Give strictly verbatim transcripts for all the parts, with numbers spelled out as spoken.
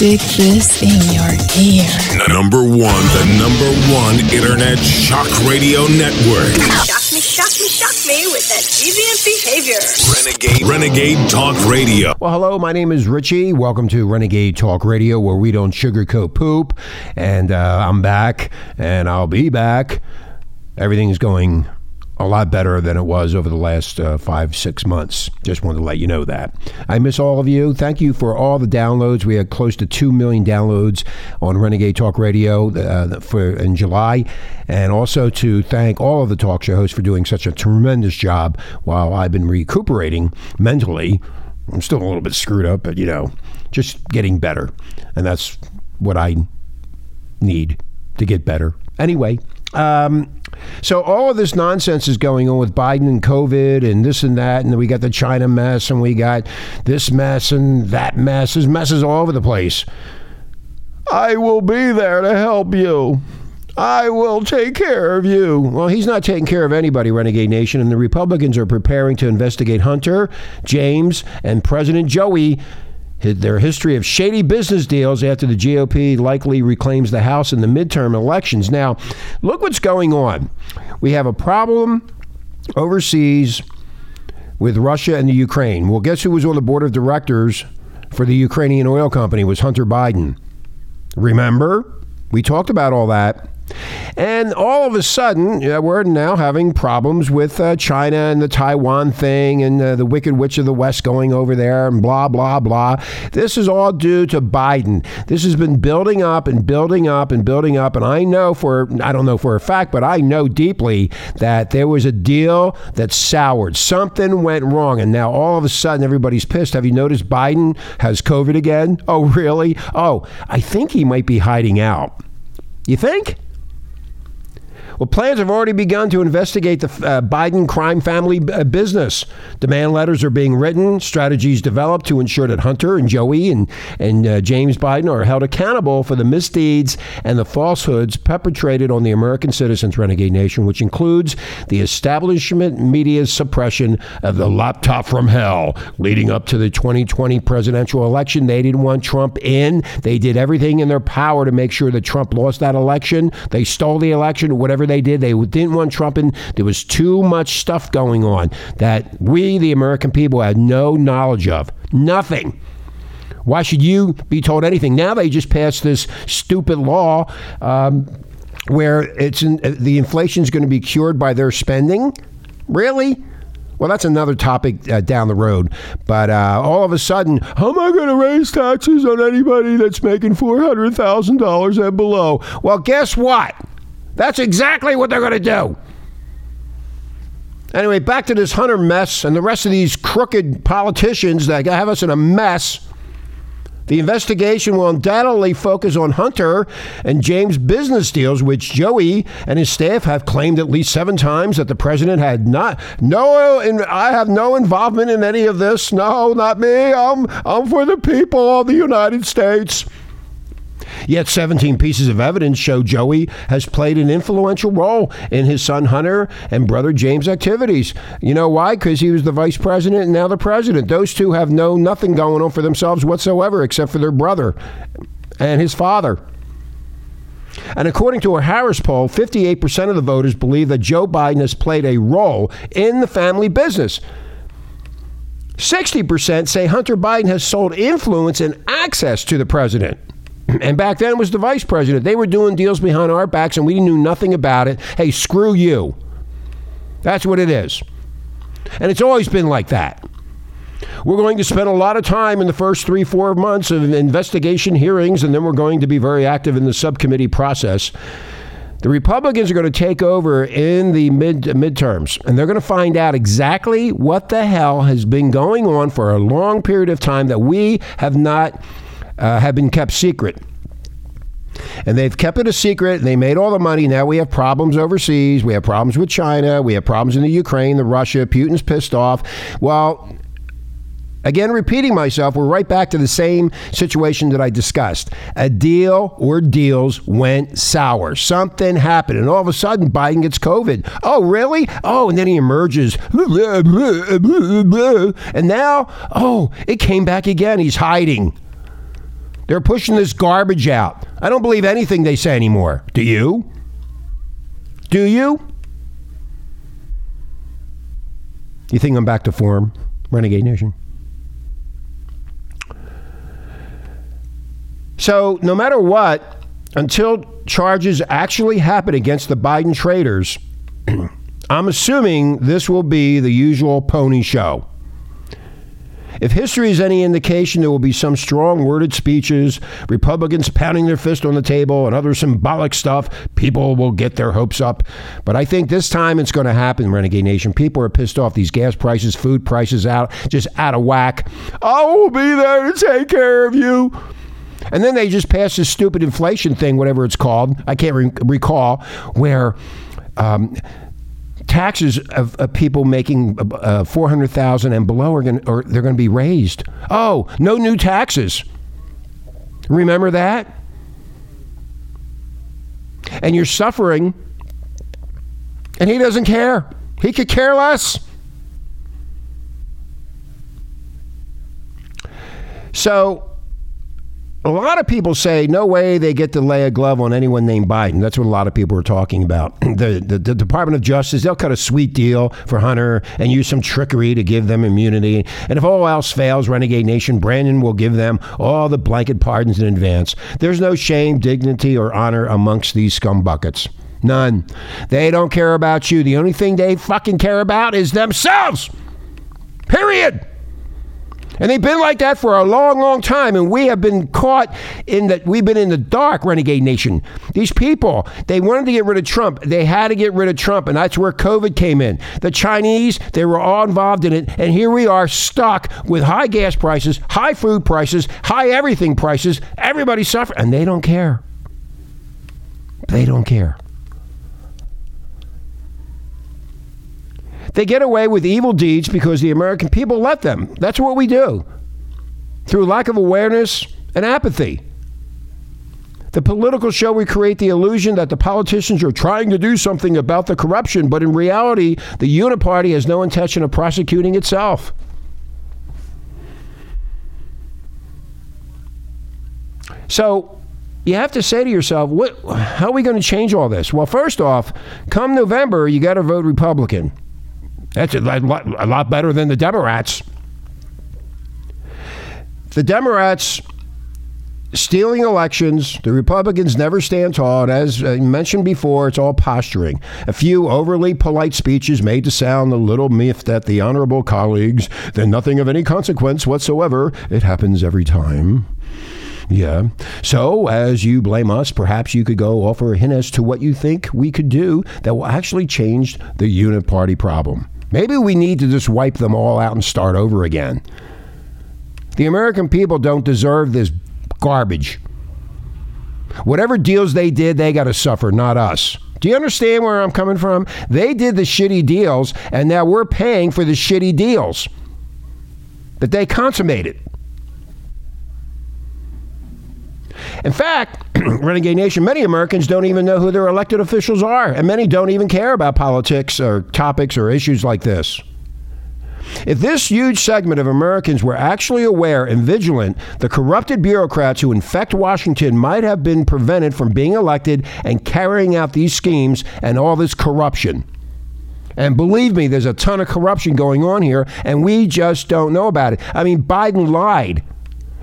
Stick this in your ear. Number one, the number one internet shock radio network. Shock me, shock me, shock me with that deviant behavior. Renegade, Renegade Talk Radio. Well, hello, my name is Richie. Welcome to Renegade Talk Radio, where we don't sugarcoat poop. And uh, I'm back, and I'll be back. Everything's going a lot better than it was over the last uh, five, six months. Just wanted to let you know that. I miss all of you. Thank you for all the downloads. We had close to two million downloads on Renegade Talk Radio uh, for in July. And also to thank all of the talk show hosts for doing such a tremendous job while I've been recuperating mentally. I'm still a little bit screwed up, but, you know, just getting better. And that's what I need to get better. Anyway, um... so all of this nonsense is going on with Biden and COVID and this and that, and we got the China mess, and we got this mess and that mess. There's messes all over the place. I will be there to help you. I will take care of you. Well, he's not taking care of anybody, Renegade Nation, and the Republicans are preparing to investigate Hunter, James, and President Joey, their history of shady business deals after the G O P likely reclaims the House in the midterm elections. Now, look what's going on. We have a problem overseas with Russia and the Ukraine. Well, guess who was on the board of directors for the Ukrainian oil company? It was Hunter Biden. Remember? We talked about all that. And all of a sudden, yeah, we're now having problems with uh, China and the Taiwan thing and uh, the Wicked Witch of the West going over there and blah, blah, blah. This is all due to Biden. This has been building up and building up and building up. And I know for, I don't know for a fact, but I know deeply that there was a deal that soured. Something went wrong. And now all of a sudden, everybody's pissed. Have you noticed Biden has COVID again? Oh, really? Oh, I think he might be hiding out. You think? Well, plans have already begun to investigate the uh, Biden crime family b- business. Demand letters are being written, strategies developed to ensure that Hunter and Joey and, and uh, James Biden are held accountable for the misdeeds and the falsehoods perpetrated on the American citizens, Renegade Nation, which includes the establishment media's suppression of the laptop from hell leading up to the twenty twenty presidential election. They didn't want Trump in. They did everything in their power to make sure that Trump lost that election. They stole the election, whatever they did. They didn't want Trump in. There was too much stuff going on that we, the American people, had no knowledge of. Nothing. Why should you be told anything? Now they just passed this stupid law um, where it's in, the inflation is going to be cured by their spending. Really? Well, that's another topic uh, down the road. But uh, all of a sudden, how am I going to raise taxes on anybody that's making four hundred thousand dollars and below? Well, guess what? That's exactly what they're going to do. Anyway, back to this Hunter mess and the rest of these crooked politicians that have us in a mess. The investigation will undoubtedly focus on Hunter and James' business deals, which Joey and his staff have claimed at least seven times that the president had not. No, in, I have no involvement in any of this. No, not me. I'm, I'm for the people of the United States. Yet seventeen pieces of evidence show Joey has played an influential role in his son Hunter and brother James' activities. You know why? Because he was the vice president and now the president. Those two have no nothing going on for themselves whatsoever except for their brother and his father. And according to a Harris poll, fifty-eight percent of the voters believe that Joe Biden has played a role in the family business. sixty percent say Hunter Biden has sold influence and access to the president. And back then it was the vice president. They were doing deals behind our backs and we knew nothing about it. Hey, screw you. That's what it is. And it's always been like that. We're going to spend a lot of time in the first three, four months of investigation hearings, and then we're going to be very active in the subcommittee process. The Republicans are going to take over in the mid midterms, and they're going to find out exactly what the hell has been going on for a long period of time that we have not Uh, have been kept secret. And they've kept it a secret. They made all the money. Now we have problems overseas. We have problems with China. We have problems in the Ukraine, the Russia. Putin's pissed off. Well, again, repeating myself, we're right back to the same situation that I discussed. A deal or deals went sour. Something happened. And all of a sudden, Biden gets COVID. Oh, really? Oh, and then he emerges. And now, oh, it came back again. He's hiding. They're pushing this garbage out. I don't believe anything they say anymore. Do you? Do you? You think I'm back to form, Renegade Nation? So no matter what, until charges actually happen against the Biden traitors, I'm assuming this will be the usual pony show. If history is any indication, there will be some strong worded speeches, Republicans pounding their fist on the table and other symbolic stuff. People will get their hopes up. But I think this time it's going to happen, Renegade Nation. People are pissed off. These gas prices, food prices out, just out of whack. I will be there to take care of you. And then they just passed this stupid inflation thing, whatever it's called. I can't re- recall where um, taxes of, of people making uh, four hundred thousand dollars and below are going or they're going to be raised. Oh, no new taxes. Remember that? And you're suffering. And he doesn't care. He could care less. So a lot of people say no way they get to lay a glove on anyone named Biden. That's what a lot of people are talking about. The, the, the Department of Justice, they'll cut a sweet deal for Hunter and use some trickery to give them immunity. And if all else fails, Renegade Nation, Brandon will give them all the blanket pardons in advance. There's no shame, dignity, or honor amongst these scumbuckets. None. They don't care about you. The only thing they fucking care about is themselves. Period. And they've been like that for a long, long time. And we have been caught in that. We've been in the dark, Renegade Nation. These people, they wanted to get rid of Trump. They had to get rid of Trump. And that's where COVID came in. The Chinese, they were all involved in it. And here we are stuck with high gas prices, high food prices, high everything prices. Everybody suffering. And they don't care. They don't care. They get away with evil deeds because the American people let them. That's what we do. Through lack of awareness and apathy. The political show, we create the illusion that the politicians are trying to do something about the corruption, but in reality, the uniparty has no intention of prosecuting itself. So you have to say to yourself, what, how are we going to change all this? Well, first off, come November, you got to vote Republican. That's a lot, a lot better than the Democrats. The Democrats stealing elections. The Republicans never stand tall. And as I mentioned before, it's all posturing. A few overly polite speeches made to sound a little miffed at the honorable colleagues. Then nothing of any consequence whatsoever. It happens every time. Yeah. So as you blame us, perhaps you could go offer a hint as to what you think we could do that will actually change the uniparty problem. Maybe we need to just wipe them all out and start over again. The American people don't deserve this garbage. Whatever deals they did, they got to suffer, not us. Do you understand where I'm coming from? They did the shitty deals, and now we're paying for the shitty deals that they consummated. In fact, Renegade Nation, many Americans don't even know who their elected officials are, and many don't even care about politics or topics or issues like this. If this huge segment of Americans were actually aware and vigilant, the corrupted bureaucrats who infect Washington might have been prevented from being elected and carrying out these schemes and all this corruption. And believe me, there's a ton of corruption going on here, and we just don't know about it. I mean, Biden lied,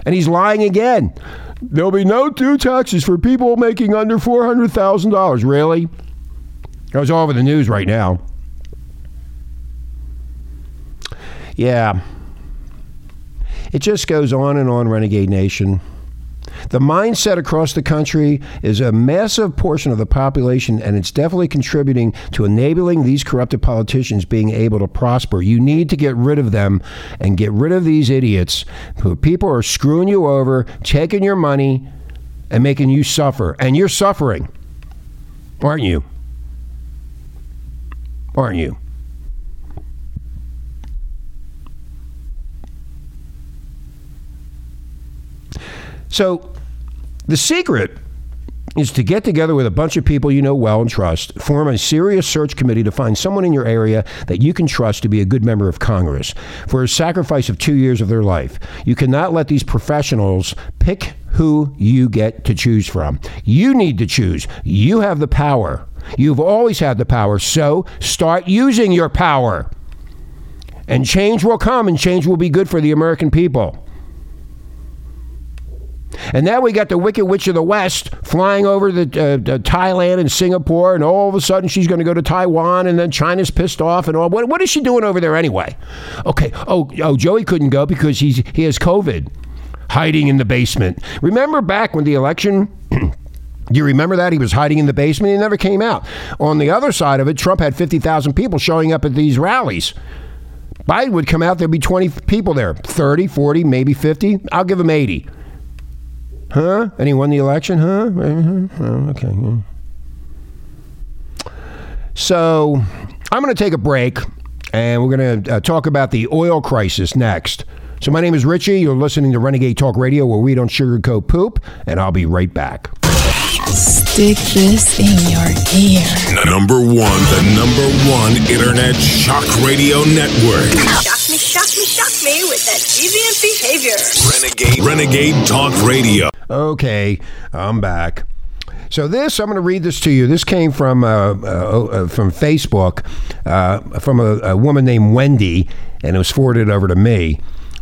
and he's lying again. There'll be no due taxes for people making under four hundred thousand dollars. Really? That was all over the news right now. Yeah. It just goes on and on, Renegade Nation. The mindset across the country is a massive portion of the population, and it's definitely contributing to enabling these corrupted politicians being able to prosper. You need to get rid of them and get rid of these idiots who people are screwing you over, taking your money, and making you suffer. And you're suffering. Aren't you? Aren't you? So the secret is to get together with a bunch of people you know well and trust, form a serious search committee to find someone in your area that you can trust to be a good member of Congress for a sacrifice of two years of their life. You cannot let these professionals pick who you get to choose from. You need to choose. You have the power. You've always had the power, so start using your power. And change will come, and change will be good for the American people. And now we got the Wicked Witch of the West flying over the, uh, the Thailand and Singapore, and all of a sudden she's going to go to Taiwan, and then China's pissed off and all. What, what is she doing over there anyway? Okay. Oh, oh, Joey couldn't go because he's he has COVID, hiding in the basement. Remember back when the election? Do you remember that? He was hiding in the basement. He never came out. On the other side of it, Trump had fifty thousand people showing up at these rallies. Biden would come out, there'd be twenty people there, thirty, forty, maybe fifty. I'll give him eighty. Huh? And he won the election? Huh? Oh, okay. Yeah. So I'm going to take a break, and we're going to uh, talk about the oil crisis next. So my name is Richie. You're listening to Renegade Talk Radio, where we don't sugarcoat poop, and I'll be right back. Stick this in your ear. Number one, the number one internet shock radio network. Shock me, shock me, shock me with that deviant behavior. Renegade, Renegade Talk Radio. Okay, I'm back. So this, I'm going to read this to you. This came from uh, uh, from Facebook, uh, from a, a woman named Wendy, and it was forwarded over to me.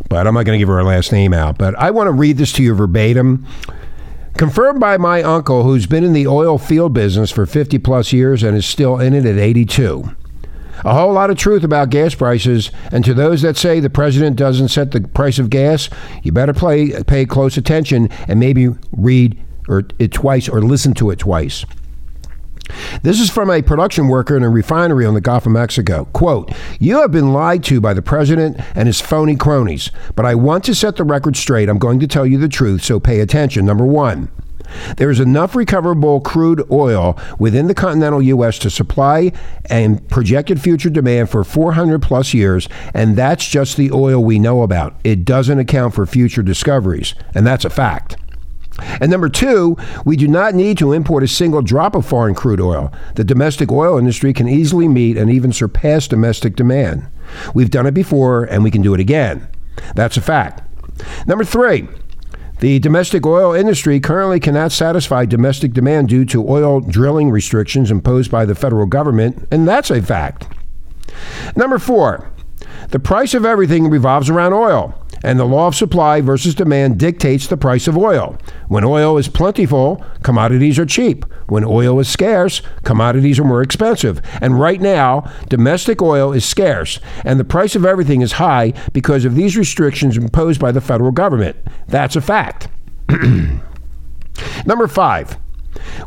But I'm not going to give her her last name out. But I want to read this to you verbatim. Confirmed by my uncle, who's been in the oil field business for fifty plus years and is still in it at eighty-two. A whole lot of truth about gas prices, and to those that say the president doesn't set the price of gas, you better play, pay close attention and maybe read or it twice or listen to it twice. This is from a production worker in a refinery on the Gulf of Mexico. Quote, "You have been lied to by the president and his phony cronies, but I want to set the record straight. I'm going to tell you the truth, so pay attention. Number one, there is enough recoverable crude oil within the continental U S to supply and projected future demand for four hundred plus years, and that's just the oil we know about. It doesn't account for future discoveries, and that's a fact. And number two, we do not need to import a single drop of foreign crude oil. The domestic oil industry can easily meet and even surpass domestic demand. We've done it before, and we can do it again. That's a fact. Number three, the domestic oil industry currently cannot satisfy domestic demand due to oil drilling restrictions imposed by the federal government, and that's a fact. Number four, the price of everything revolves around oil. And the law of supply versus demand dictates the price of oil. When oil is plentiful, commodities are cheap. When oil is scarce, commodities are more expensive. And right now, domestic oil is scarce, and the price of everything is high because of these restrictions imposed by the federal government. That's a fact. Number five,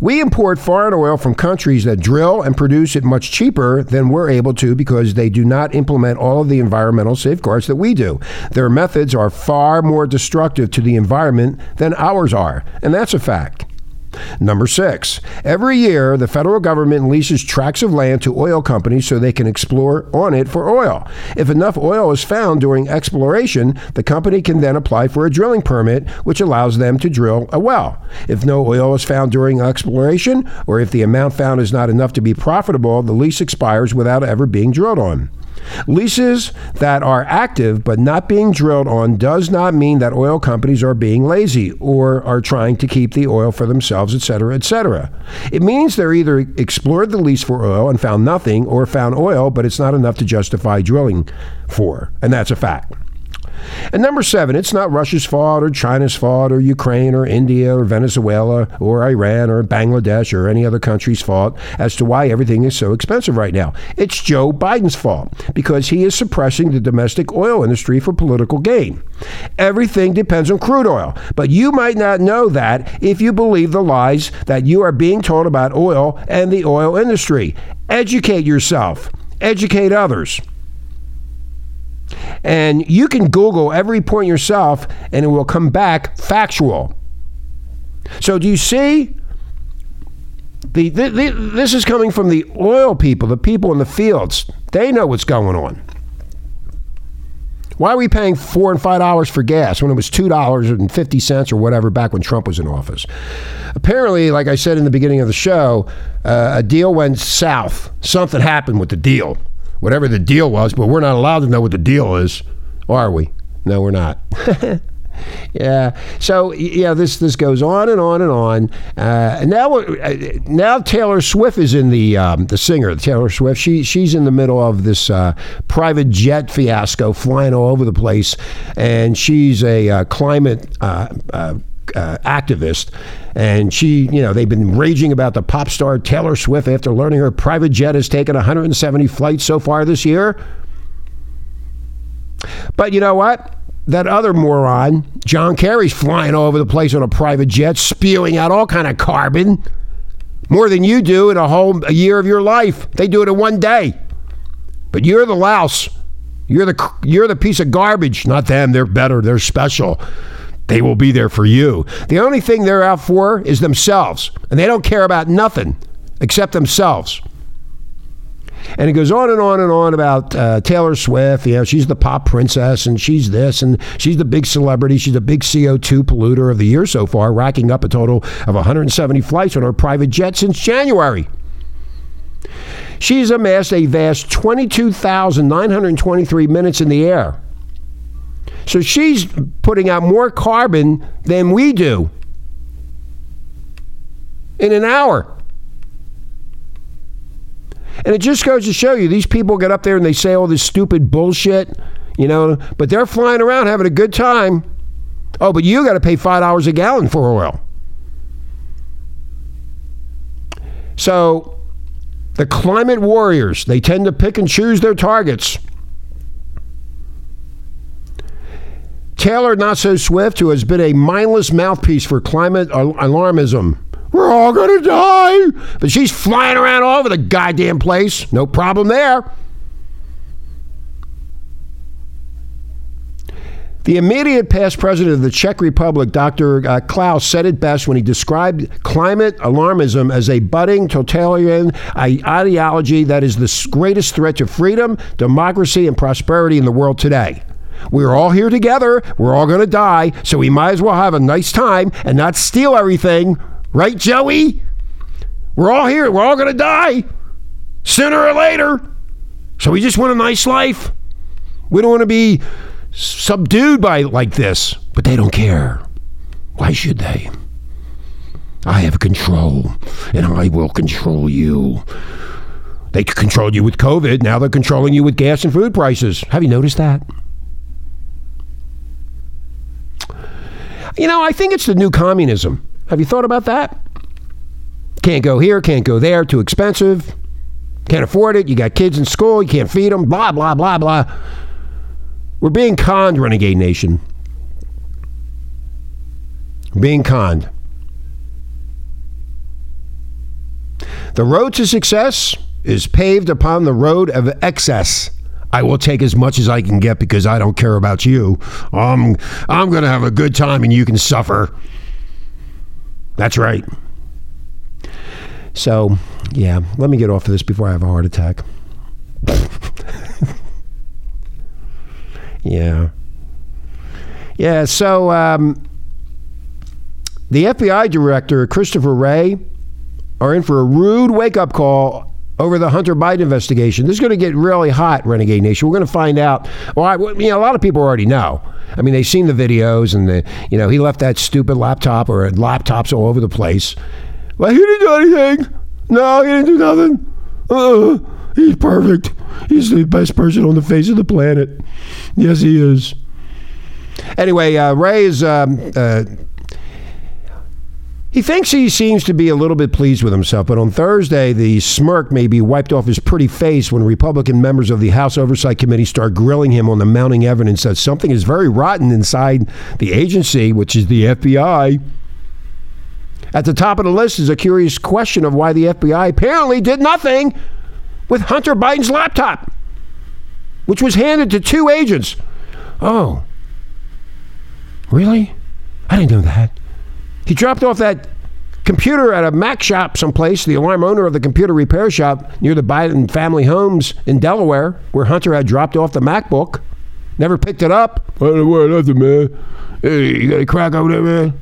we import foreign oil from countries that drill and produce it much cheaper than we're able to because they do not implement all of the environmental safeguards that we do. Their methods are far more destructive to the environment than ours are, and that's a fact. Number six, every year the federal government leases tracts of land to oil companies so they can explore on it for oil. If enough oil is found during exploration, the company can then apply for a drilling permit, which allows them to drill a well. If no oil is found during exploration, or if the amount found is not enough to be profitable, the lease expires without ever being drilled on. Leases that are active but not being drilled on does not mean that oil companies are being lazy or are trying to keep the oil for themselves, et cetera, et cetera. It means they're either explored the lease for oil and found nothing, or found oil but it's not enough to justify drilling for, and that's a fact. And number seven, it's not Russia's fault or China's fault or Ukraine or India or Venezuela or Iran or Bangladesh or any other country's fault as to why everything is so expensive right now. It's Joe Biden's fault because he is suppressing the domestic oil industry for political gain. Everything depends on crude oil, but you might not know that if you believe the lies that you are being told about oil and the oil industry. Educate yourself. Educate others. And you can Google every point yourself, and it will come back factual. So do you see? The, the, the this is coming from the oil people, the people in the fields. They know what's going on. Why are we paying four and five dollars for gas when it was two dollars and fifty cents or whatever back when Trump was in office? Apparently, like I said in the beginning of the show, uh, a deal went south. Something happened with the deal, whatever the deal was. But we're not allowed to know what the deal is, are we? No, we're not. Yeah. So yeah, this this goes on and on and on. Uh, now, now Taylor Swift is in the um, the singer Taylor Swift. She she's in the middle of this uh, private jet fiasco, flying all over the place, and she's a uh, climate uh, uh, uh, activist. And she, you know, they've been raging about the pop star Taylor Swift after learning her private jet has taken one hundred seventy flights so far this year. But you know what? That other moron, John Kerry's flying all over the place on a private jet, spewing out all kind of carbon, more than you do in a whole a year of your life. They do it in one day. But you're the louse. You're the you're the piece of garbage. Not them. They're better. They're special. They will be there for you. The only thing they're out for is themselves, and they don't care about nothing except themselves. And it goes on and on and on about uh, Taylor Swift. You know, she's the pop princess, and she's this, and she's the big celebrity. She's the big C O two polluter of the year so far, racking up a total of one hundred seventy flights on her private jet since January. She's amassed a vast twenty-two thousand nine hundred twenty-three minutes in the air. So she's putting out more carbon than we do in an hour. And it just goes to show you, these people get up there and they say all this stupid bullshit, you know, but they're flying around having a good time. Oh, but you got to pay five dollars a gallon for oil. So the climate warriors, they tend to pick and choose their targets. Taylor Not So Swift, who has been a mindless mouthpiece for climate al- alarmism. We're all gonna die. But she's flying around all over the goddamn place. No problem there. The immediate past president of the Czech Republic, Doctor Uh, Klaus, said it best when he described climate alarmism as a budding totalitarian ideology that is the greatest threat to freedom, democracy, and prosperity in the world today. We're all here together. We're all gonna die. So we might as well have a nice time and not steal everything. Right, Joey? We're all here. We're all going to die sooner or later. So we just want a nice life. We don't want to be subdued by like this. But they don't care. Why should they? I have control, and I will control you. They controlled you with COVID. Now they're controlling you with gas and food prices. Have you noticed that? You know, I think it's the new communism. Have you thought about that? Can't go here, can't go there, too expensive. Can't afford it, you got kids in school, you can't feed them, blah, blah, blah, blah. We're being conned, Renegade Nation. We're being conned. The road to success is paved upon the road of excess. I will take as much as I can get because I don't care about you. Um, I'm going to have a good time and you can suffer. That's right. So, yeah, let me get off of this before I have a heart attack. Yeah. Yeah, so um, the F B I director, Christopher Wray, are in for a rude wake-up call over the Hunter Biden investigation. This is going to get really hot, Renegade Nation. We're going to find out. Well, I, you know, a lot of people already know. I mean, they've seen the videos, and the, you know, he left that stupid laptop or laptops all over the place. Well, he didn't do anything. No, he didn't do nothing. Uh, he's perfect. He's the best person on the face of the planet. Yes, he is. Anyway, uh, Ray is... Um, uh, He thinks he seems to be a little bit pleased with himself, but on Thursday, the smirk may be wiped off his pretty face when Republican members of the House Oversight Committee start grilling him on the mounting evidence that something is very rotten inside the agency, which is the F B I. At the top of the list is a curious question of why the F B I apparently did nothing with Hunter Biden's laptop, which was handed to two agents. Oh, really? I didn't know that. He dropped off that computer at a Mac shop someplace, the alarm owner of the computer repair shop near the Biden family homes in Delaware, where Hunter had dropped off the MacBook. Never picked it up. I don't want nothing, man. Hey, you got a crack over there, man?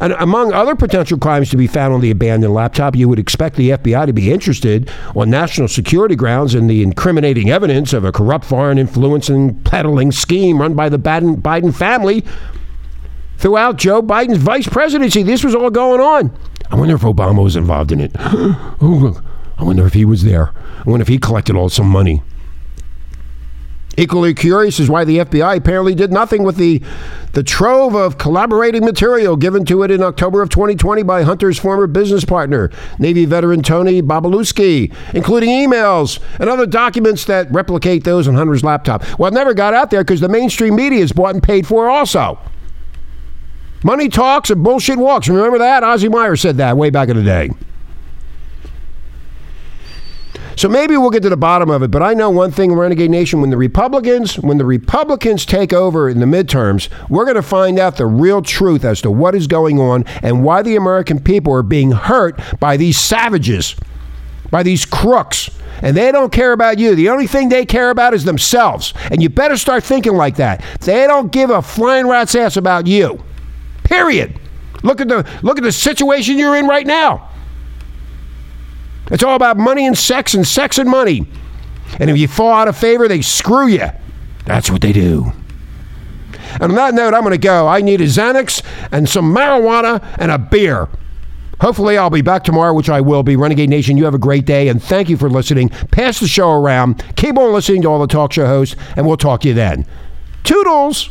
And among other potential crimes to be found on the abandoned laptop, you would expect the F B I to be interested on national security grounds in the incriminating evidence of a corrupt foreign influence and peddling scheme run by the Biden, Biden family throughout Joe Biden's vice presidency. This was all going on. I wonder if Obama was involved in it. Oh, I wonder if he was there. I wonder if he collected all some money. Equally curious is why the F B I apparently did nothing with the, the trove of collaborating material given to it in October of twenty twenty by Hunter's former business partner, Navy veteran Tony Babalouski, including emails and other documents that replicate those on Hunter's laptop. Well, it never got out there because the mainstream media is bought and paid for also. Money talks and bullshit walks. Remember that? Ozzie Meyer said that way back in the day. So maybe we'll get to the bottom of it, but I know one thing, Renegade Nation, when the Republicans, when the Republicans take over in the midterms, we're going to find out the real truth as to what is going on and why the American people are being hurt by these savages, by these crooks. And they don't care about you. The only thing they care about is themselves. And you better start thinking like that. They don't give a flying rat's ass about you. Period. Look at the look at the situation you're in right now. It's all about money and sex and sex and money. And if you fall out of favor, they screw you. That's what they do. And on that note, I'm going to go. I need a Xanax and some marijuana and a beer. Hopefully, I'll be back tomorrow, which I will be. Renegade Nation, you have a great day, and thank you for listening. Pass the show around. Keep on listening to all the talk show hosts, and we'll talk to you then. Toodles!